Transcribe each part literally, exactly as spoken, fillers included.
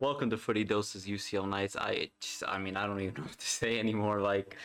Welcome to Footy Doses U C L Knights. I just, I mean, I don't even know what to say anymore. Like,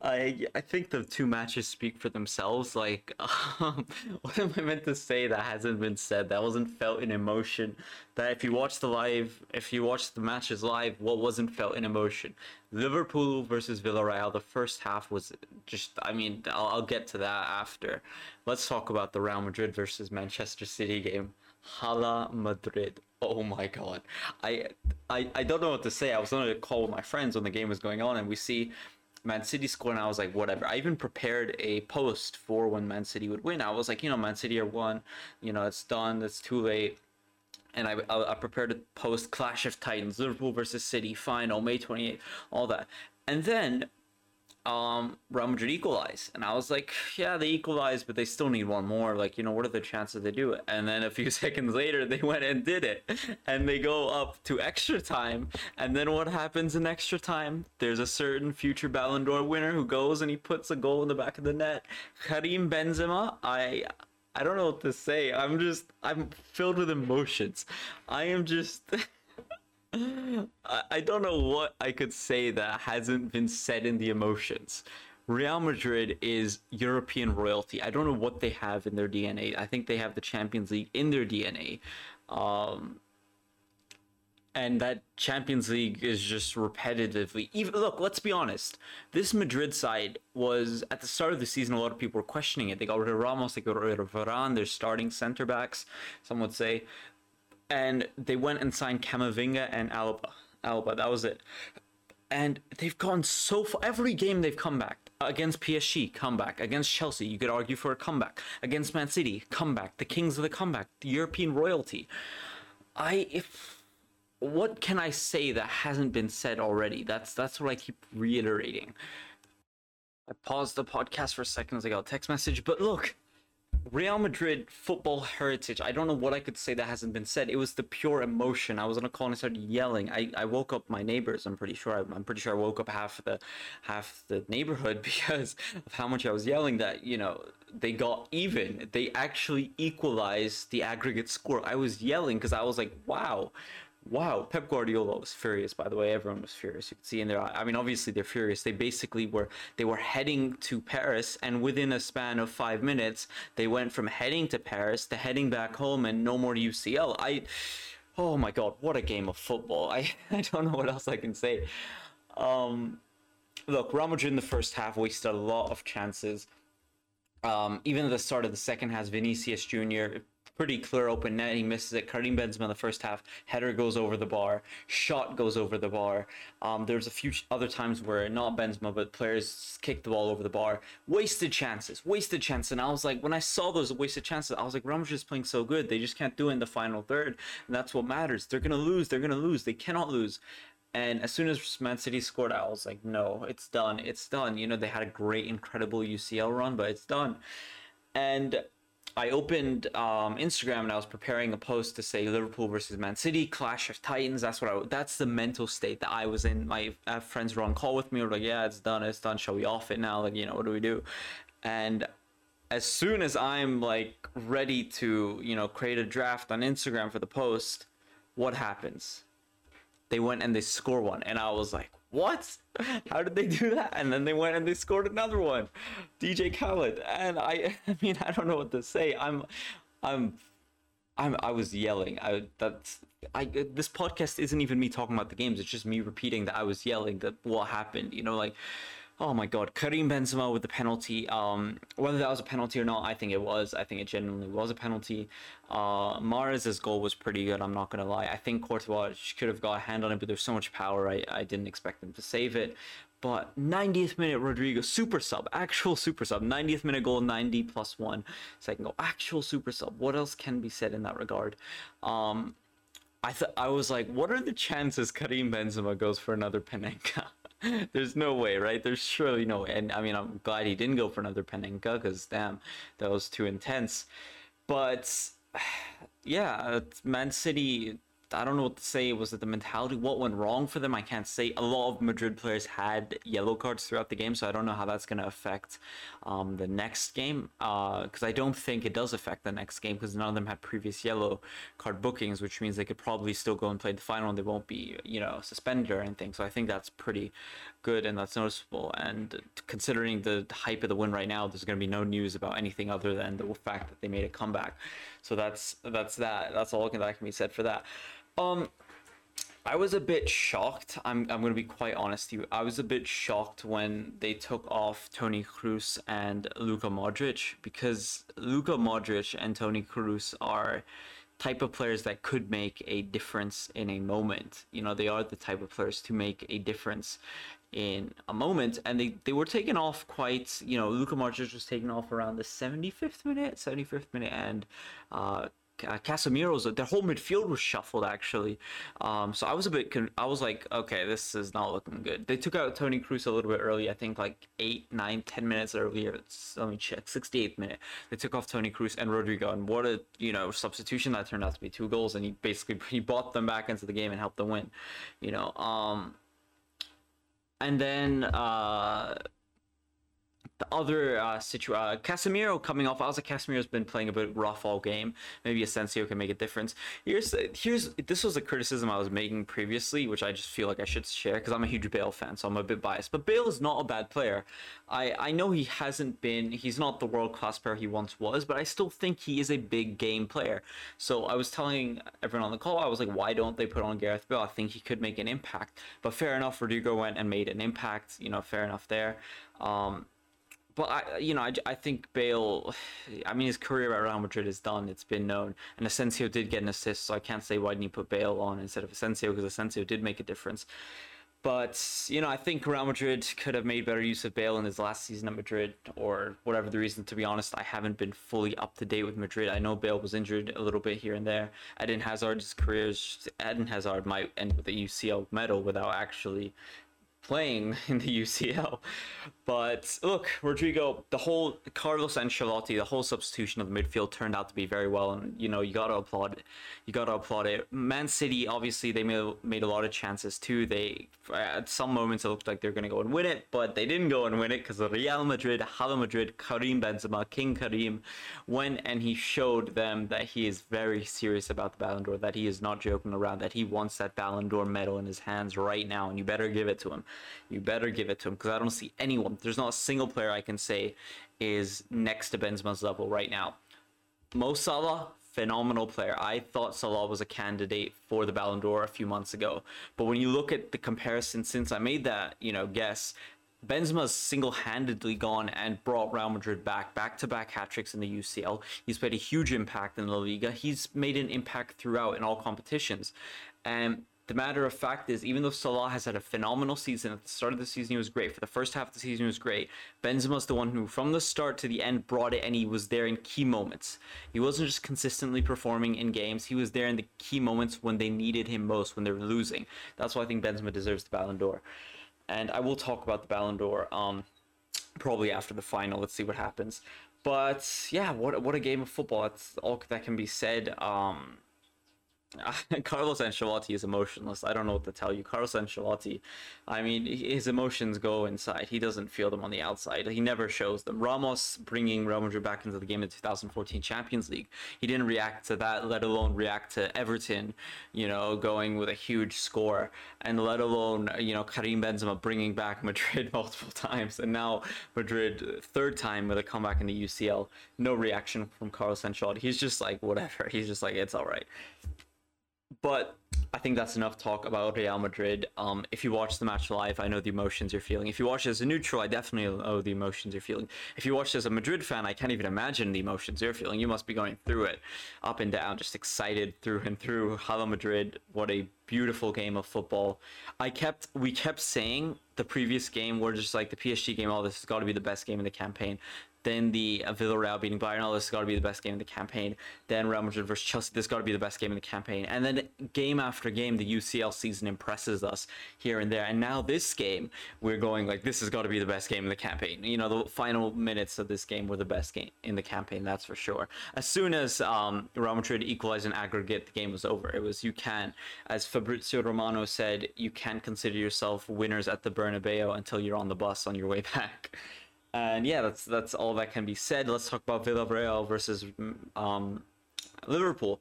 I I think the two matches speak for themselves. Like, um, what am I meant to say that hasn't been said? That wasn't felt in emotion. That if you watch the live, if you watch the matches live, what wasn't felt in emotion? Liverpool versus Villarreal. The first half was just, I mean, I'll, I'll get to that after. Let's talk about the Real Madrid versus Manchester City game. Hala Madrid. Oh my god. I, I I don't know what to say. I was on a call with my friends when the game was going on, and we see Man City score, and I was like, whatever. I even prepared a post for when Man City would win. I was like, you know, Man City are one. You know, it's done. It's too late. And I, I, I prepared a post, Clash of Titans, Liverpool versus City, final, May twenty-eighth, all that. And then um, Real Madrid equalized. And I was like, yeah, they equalized, but they still need one more. Like, you know, what are the chances they do it? And then a few seconds later, they went and did it. And they go up to extra time. And then what happens in extra time? There's a certain future Ballon d'Or winner who goes and he puts a goal in the back of the net. Karim Benzema, I... I don't know what to say. I'm just, I'm filled with emotions. I am just, I, I don't know what I could say that hasn't been said in the emotions. Real Madrid is European royalty. I don't know what they have in their D N A. I think they have the Champions League in their D N A. Um, and that Champions League is just repetitively, even look, let's be honest, this Madrid side was, at the start of the season, a lot of people were questioning it. They got rid of Ramos, they got rid of Varane, their starting center backs, some would say, and they went and signed Camavinga and Alaba. Alaba, that was it. And they've gone so far. Every game they've come back. Against P S G, comeback. Against Chelsea, you could argue for a comeback. Against Man City, comeback. The kings of the comeback, the European royalty. I if What can I say that hasn't been said already? That's that's what I keep reiterating. I paused the podcast for a second as I got a text message, but look, Real Madrid football heritage. I don't know what I could say that hasn't been said. It was the pure emotion. I was on a call and I started yelling. I, I woke up my neighbors. I'm pretty sure. I, I'm pretty sure I woke up half the half the neighborhood because of how much I was yelling. That you know. They got even. They actually equalized the aggregate score. I was yelling because I was like, wow. Wow, Pep Guardiola was furious, by the way. Everyone was furious. You could see in their eye. I mean, obviously, they're furious. They basically were they were heading to Paris, and within a span of five minutes, they went from heading to Paris to heading back home and no more U C L. I, oh, my God, what a game of football. I, I don't know what else I can say. Um, look, Real Madrid in the first half wasted a lot of chances. Um, even at the start of the second half, Vinicius Junior, pretty clear open net, he misses it. Karim Benzema in the first half, header goes over the bar, shot goes over the bar. Um, there's a few other times where not Benzema, but players kicked the ball over the bar. Wasted chances, wasted chances. And I was like, when I saw those wasted chances, I was like, Real Madrid's playing so good, they just can't do it in the final third, and that's what matters. They're gonna lose, they're gonna lose, they cannot lose. And as soon as Man City scored, I was like, no, it's done, it's done. You know, they had a great, incredible U C L run, but it's done. And I opened um, Instagram and I was preparing a post to say Liverpool versus Man City, Clash of Titans. That's what I. That's the mental state that I was in. My uh, friends were on call with me. We were like, yeah, it's done. It's done. Shall we off it now? Like, you know, what do we do? And as soon as I'm like ready to, you know, create a draft on Instagram for the post, what happens? They went and they score one. And I was like, what? How did they do that? And then they went and they scored another one. D J Khaled. And I I mean, I don't know what to say. I'm I'm I'm I was yelling. I that's I this podcast isn't even me talking about the games. It's just me repeating that I was yelling that what happened, you know, like, oh my God, Karim Benzema with the penalty. Um, whether that was a penalty or not, I think it was. I think it genuinely was a penalty. Uh, Mahrez's goal was pretty good, I'm not going to lie. I think Courtois could have got a hand on it, but there's so much power, I, I didn't expect him to save it. But ninetieth minute, Rodrigo, super sub, actual super sub. ninetieth minute goal, ninety plus one. Second goal, actual super sub. What else can be said in that regard? Um, I, th- I was like, what are the chances Karim Benzema goes for another Panenka? There's no way, right? There's surely no way. And I mean, I'm glad he didn't go for another Panenka because, damn, that was too intense. But, yeah, Man City, I don't know what to say. Was it the mentality? What went wrong for them? I can't say. A lot of Madrid players had yellow cards throughout the game, so I don't know how that's going to affect um, the next game, because uh, I don't think it does affect the next game, because none of them had previous yellow card bookings, which means they could probably still go and play the final and they won't be, you know, suspended or anything. So I think that's pretty good and that's noticeable. And considering the hype of the win right now, there's going to be no news about anything other than the fact that they made a comeback. So that's that's that. That's all that can be said for that. Um, I was a bit shocked. I'm I'm going to be quite honest with you. I was a bit shocked when they took off Toni Kroos and Luka Modric, because Luka Modric and Toni Kroos are type of players that could make a difference in a moment. You know, they are the type of players to make a difference in a moment, and they, they were taken off quite, you know, Luka Modric was taken off around the seventy-fifth minute, seventy-fifth minute, and uh, Uh, Casemiro's, their whole midfield was shuffled actually. Um, so I was a bit, con- I was like, okay, this is not looking good. They took out Toni Kroos a little bit early, I think like eight, nine, ten minutes earlier. It's, let me check, sixty-eighth minute. They took off Toni Kroos and Rodrygo, and what a, you know, substitution that turned out to be two goals, and he basically he bought them back into the game and helped them win, you know. Um, and then, uh, The other uh, situation, uh, Casemiro coming off. I was like, Casemiro's been playing a bit rough all game. Maybe Asensio can make a difference. Here's, here's this was a criticism I was making previously, which I just feel like I should share because I'm a huge Bale fan, so I'm a bit biased. But Bale is not a bad player. I, I know he hasn't been, he's not the world-class player he once was, but I still think he is a big game player. So I was telling everyone on the call, I was like, why don't they put on Gareth Bale? I think he could make an impact. But fair enough, Rodrygo went and made an impact. You know, fair enough there. Um... But, I, you know, I, I think Bale, I mean, his career at Real Madrid is done. It's been known. And Asensio did get an assist, so I can't say why didn't he put Bale on instead of Asensio, because Asensio did make a difference. But, you know, I think Real Madrid could have made better use of Bale in his last season at Madrid, or whatever the reason. To be honest, I haven't been fully up to date with Madrid. I know Bale was injured a little bit here and there. Eden Hazard's career, Eden Hazard might end with a U C L medal without actually playing in the U C L. But look, Rodrygo, the whole Carlo Ancelotti, the whole substitution of the midfield turned out to be very well, and you know, you gotta applaud, you gotta applaud it. Man City, obviously, they made, made a lot of chances too. They at some moments it looked like they're gonna go and win it, but they didn't go and win it because Real Madrid, Hala Madrid, Karim Benzema, King Karim, went and he showed them that he is very serious about the Ballon d'Or, that he is not joking around, that he wants that Ballon d'Or medal in his hands right now, and you better give it to him. You better give it to him, because I don't see anyone. There's not a single player I can say is next to Benzema's level right now. Mo Salah, phenomenal player. I thought Salah was a candidate for the Ballon d'Or a few months ago. But when you look at the comparison since I made that, you know, guess, Benzema's single-handedly gone and brought Real Madrid back, back-to-back hat-tricks in the U C L. He's made a huge impact in La Liga. He's made an impact throughout in all competitions. And the matter of fact is, even though Salah has had a phenomenal season, at the start of the season he was great, for the first half of the season he was great, Benzema's the one who from the start to the end brought it, and he was there in key moments. He wasn't just consistently performing in games, he was there in the key moments when they needed him most, when they were losing. That's why I think Benzema deserves the Ballon d'Or. And I will talk about the Ballon d'Or um, probably after the final. Let's see what happens. But yeah, what, what a game of football. That's all that can be said. Um... Carlo Ancelotti is emotionless. I don't know what to tell you. Carlo Ancelotti, I mean, his emotions go inside. He doesn't feel them on the outside. He never shows them. Ramos bringing Real Madrid back into the game in the two thousand fourteen Champions League, he didn't react to that, let alone react to Everton, you know, going with a huge score, and let alone, you know, Karim Benzema bringing back Madrid multiple times, and now Madrid third time with a comeback in the U C L. No reaction from Carlo Ancelotti. He's just like, whatever. He's just like, it's all right. But I think that's enough talk about Real Madrid. Um, if you watch the match live, I know the emotions you're feeling. If you watch it as a neutral, I definitely know the emotions you're feeling. If you watch it as a Madrid fan, I can't even imagine the emotions you're feeling. You must be going through it, up and down, just excited through and through. Real Madrid, what a beautiful game of football. I kept, we kept saying the previous game were just like the P S G game, all this has got to be the best game in the campaign. Then the uh, Villarreal beating Bayern, all this has got to be the best game in the campaign. Then Real Madrid versus Chelsea, this has got to be the best game in the campaign. And then game after game, the U C L season impresses us here and there. And now this game, we're going like, this has got to be the best game in the campaign. You know, the final minutes of this game were the best game in the campaign, that's for sure. As soon as um, Real Madrid equalized in aggregate, the game was over. It was, you can't, as Fabrizio Romano said, you can't consider yourself winners at the Bernabeu until you're on the bus on your way back. And yeah, that's that's all that can be said. Let's talk about Villarreal versus um, Liverpool.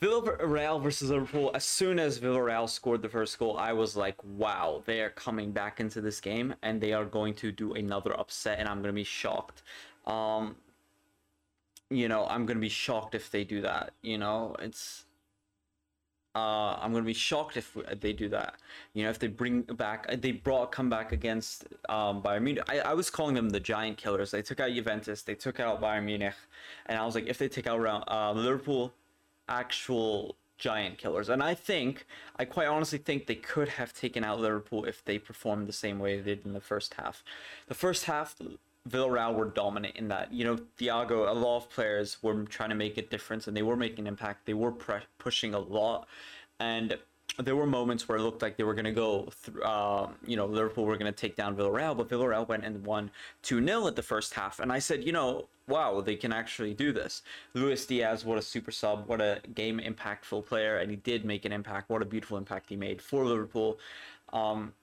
Villarreal versus Liverpool. As soon as Villarreal scored the first goal, I was like, wow, they are coming back into this game and they are going to do another upset, and I'm going to be shocked. Um, you know, I'm going to be shocked if they do that. You know, it's... Uh, I'm going to be shocked if they do that. You know, if they bring back, they brought come back against um, Bayern Munich. I, I was calling them the giant killers. They took out Juventus, they took out Bayern Munich, and I was like, if they take out uh, Liverpool, actual giant killers. And I think, I quite honestly think they could have taken out Liverpool if they performed the same way they did in the first half. The first half, Villarreal were dominant in that. You know, Thiago, a lot of players were trying to make a difference, and they were making an impact. They were pre- pushing a lot, and there were moments where it looked like they were going to go, th- uh, you know, Liverpool were going to take down Villarreal, but Villarreal went and won two nil at the first half. And I said, you know, wow, they can actually do this. Luis Diaz, what a super sub, what a game impactful player, and he did make an impact. What a beautiful impact he made for Liverpool. Um,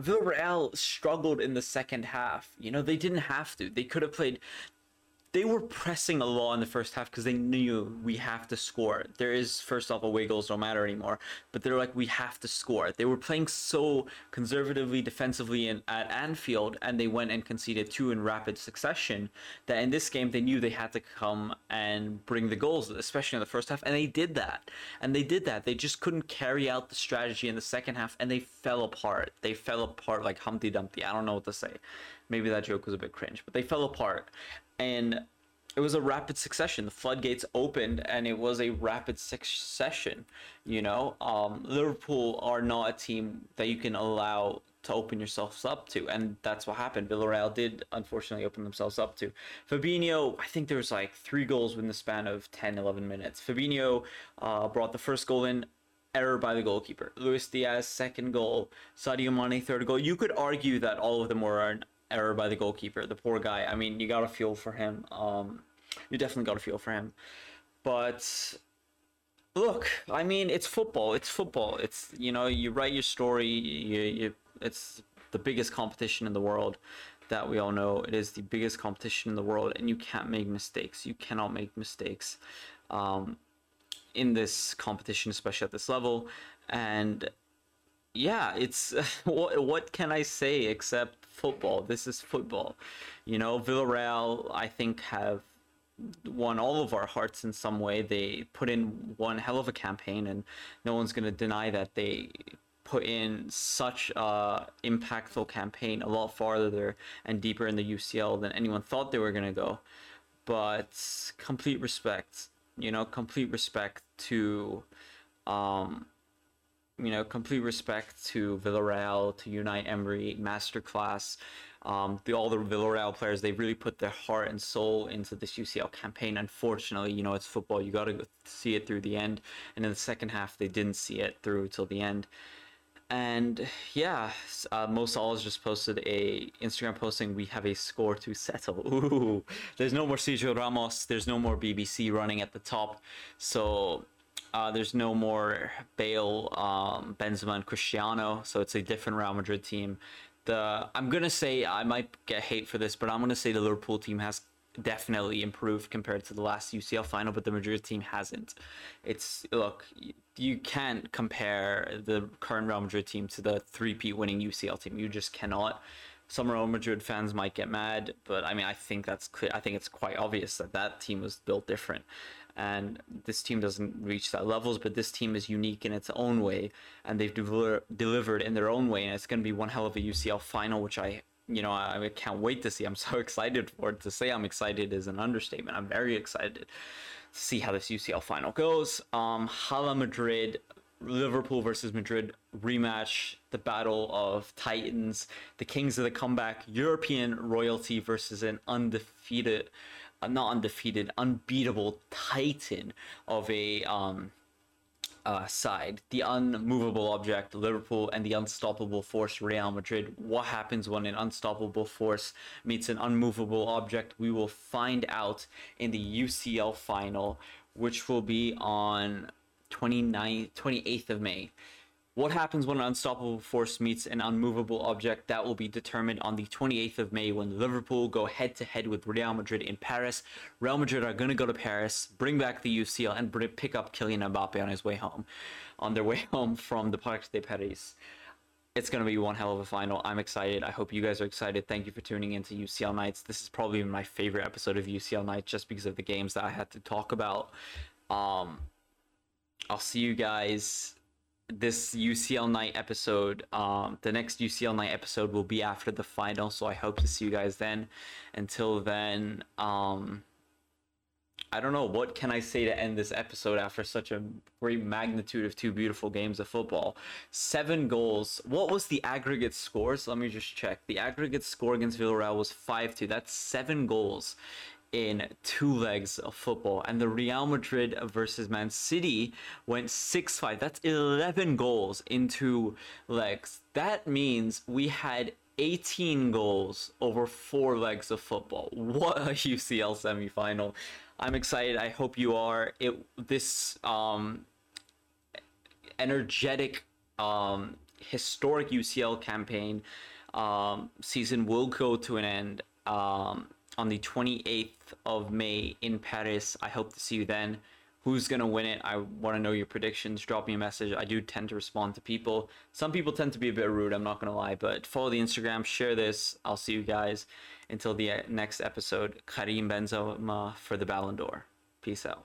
Villarreal struggled in the second half. You know, they didn't have to. They could have played. They were pressing a lot in the first half because they knew we have to score. There is, first off, away goals don't matter anymore. But they're like, we have to score. They were playing so conservatively, defensively in, at Anfield, and they went and conceded two in rapid succession, that in this game they knew they had to come and bring the goals, especially in the first half. And they did that. And they did that. They just couldn't carry out the strategy in the second half, and they fell apart. They fell apart like Humpty Dumpty. I don't know what to say. Maybe that joke was a bit cringe, but they fell apart. And it was a rapid succession. The floodgates opened, and it was a rapid succession. You know, um, Liverpool are not a team that you can allow to open yourselves up to, and that's what happened. Villarreal did, unfortunately, open themselves up to. Fabinho, I think there was like three goals within the span of ten, eleven minutes. Fabinho uh, brought the first goal in. Error by the goalkeeper. Luis Diaz, second goal. Sadio Mane, third goal. You could argue that all of them were an error by the goalkeeper. The poor guy. I mean, you gotta feel for him. Um, you definitely gotta feel for him. But look, I mean, it's football. It's football. It's, you know, you write your story. You, you, it's the biggest competition in the world that we all know. It is the biggest competition in the world, and you can't make mistakes. You cannot make mistakes um, in this competition, especially at this level. And yeah, it's what, what can I say except football. This is football. You know, Villarreal, I think, have won all of our hearts in some way. They put in one hell of a campaign, and no one's going to deny that they put in such a impactful campaign a lot farther and deeper in the U C L than anyone thought they were going to go. But complete respect, you know, complete respect to, um, you know, complete respect to Villarreal, to Unai Emery, masterclass. Um, the, all the Villarreal players, they really put their heart and soul into this U C L campaign. Unfortunately, you know, it's football. You got to see it through the end. And in the second half, they didn't see it through till the end. And yeah, uh, Mo Salah's just posted a Instagram posting. We have a score to settle. Ooh, there's no more Sergio Ramos. There's no more B B C running at the top. So Uh, there's no more Bale, um, Benzema, and Cristiano, so it's a different Real Madrid team. The I'm going to say, I might get hate for this, but I'm going to say the Liverpool team has definitely improved compared to the last U C L final, but the Madrid team hasn't. It's, look, you can't compare the current Real Madrid team to the three-peat winning U C L team. You just cannot. Some Real Madrid fans might get mad, but I mean, I think that's clear. I think it's quite obvious that that team was built different. And this team doesn't reach that levels, but this team is unique in its own way, and they've de- delivered in their own way, and it's going to be one hell of a U C L final, which I, you know, I, I can't wait to see. I'm so excited for it. To say I'm excited is an understatement. I'm very excited to see how this U C L final goes. Um, Hala Madrid Liverpool versus Madrid rematch, the battle of titans, the kings of the comeback, European royalty versus an undefeated, uh, not undefeated, unbeatable titan of a um, uh, side, the unmovable object Liverpool and the unstoppable force Real Madrid. What happens when an unstoppable force meets an unmovable object? We will find out in the U C L final, which will be on twenty-ninth, twenty-eighth of May. What happens when an unstoppable force meets an unmovable object? That will be determined on the twenty-eighth of May when Liverpool go head-to-head with Real Madrid in Paris. Real Madrid are going to go to Paris, bring back the U C L, and pick up Kylian Mbappe on his way home, on their way home from the Parc de Paris. It's going to be one hell of a final. I'm excited. I hope you guys are excited. Thank you for tuning into U C L Knights. This is probably my favorite episode of U C L Knights just because of the games that I had to talk about. Um... I'll see you guys this U C L night episode. Um, the next U C L night episode will be after the final, so I hope to see you guys then. Until then, um, I don't know. What can I say to end this episode after such a great magnitude of two beautiful games of football? Seven goals. What was the aggregate scores? Let me just check. The aggregate score against Villarreal was five two. That's seven goals in two legs of football, and the Real Madrid versus Man City went six five. That's eleven goals in two legs. That means we had eighteen goals over four legs of football. What a U C L semifinal. I'm excited. I hope you are. It this um energetic um historic U C L campaign um season will go to an end um on the twenty-eighth of May in Paris. I hope to see you then. Who's gonna win it? I want to know your predictions. Drop me a message. I do tend to respond to people. Some people tend to be a bit rude, I'm not gonna lie, but follow the Instagram, share this. I'll see you guys until the next episode. Karim Benzema for the Ballon d'Or. Peace out.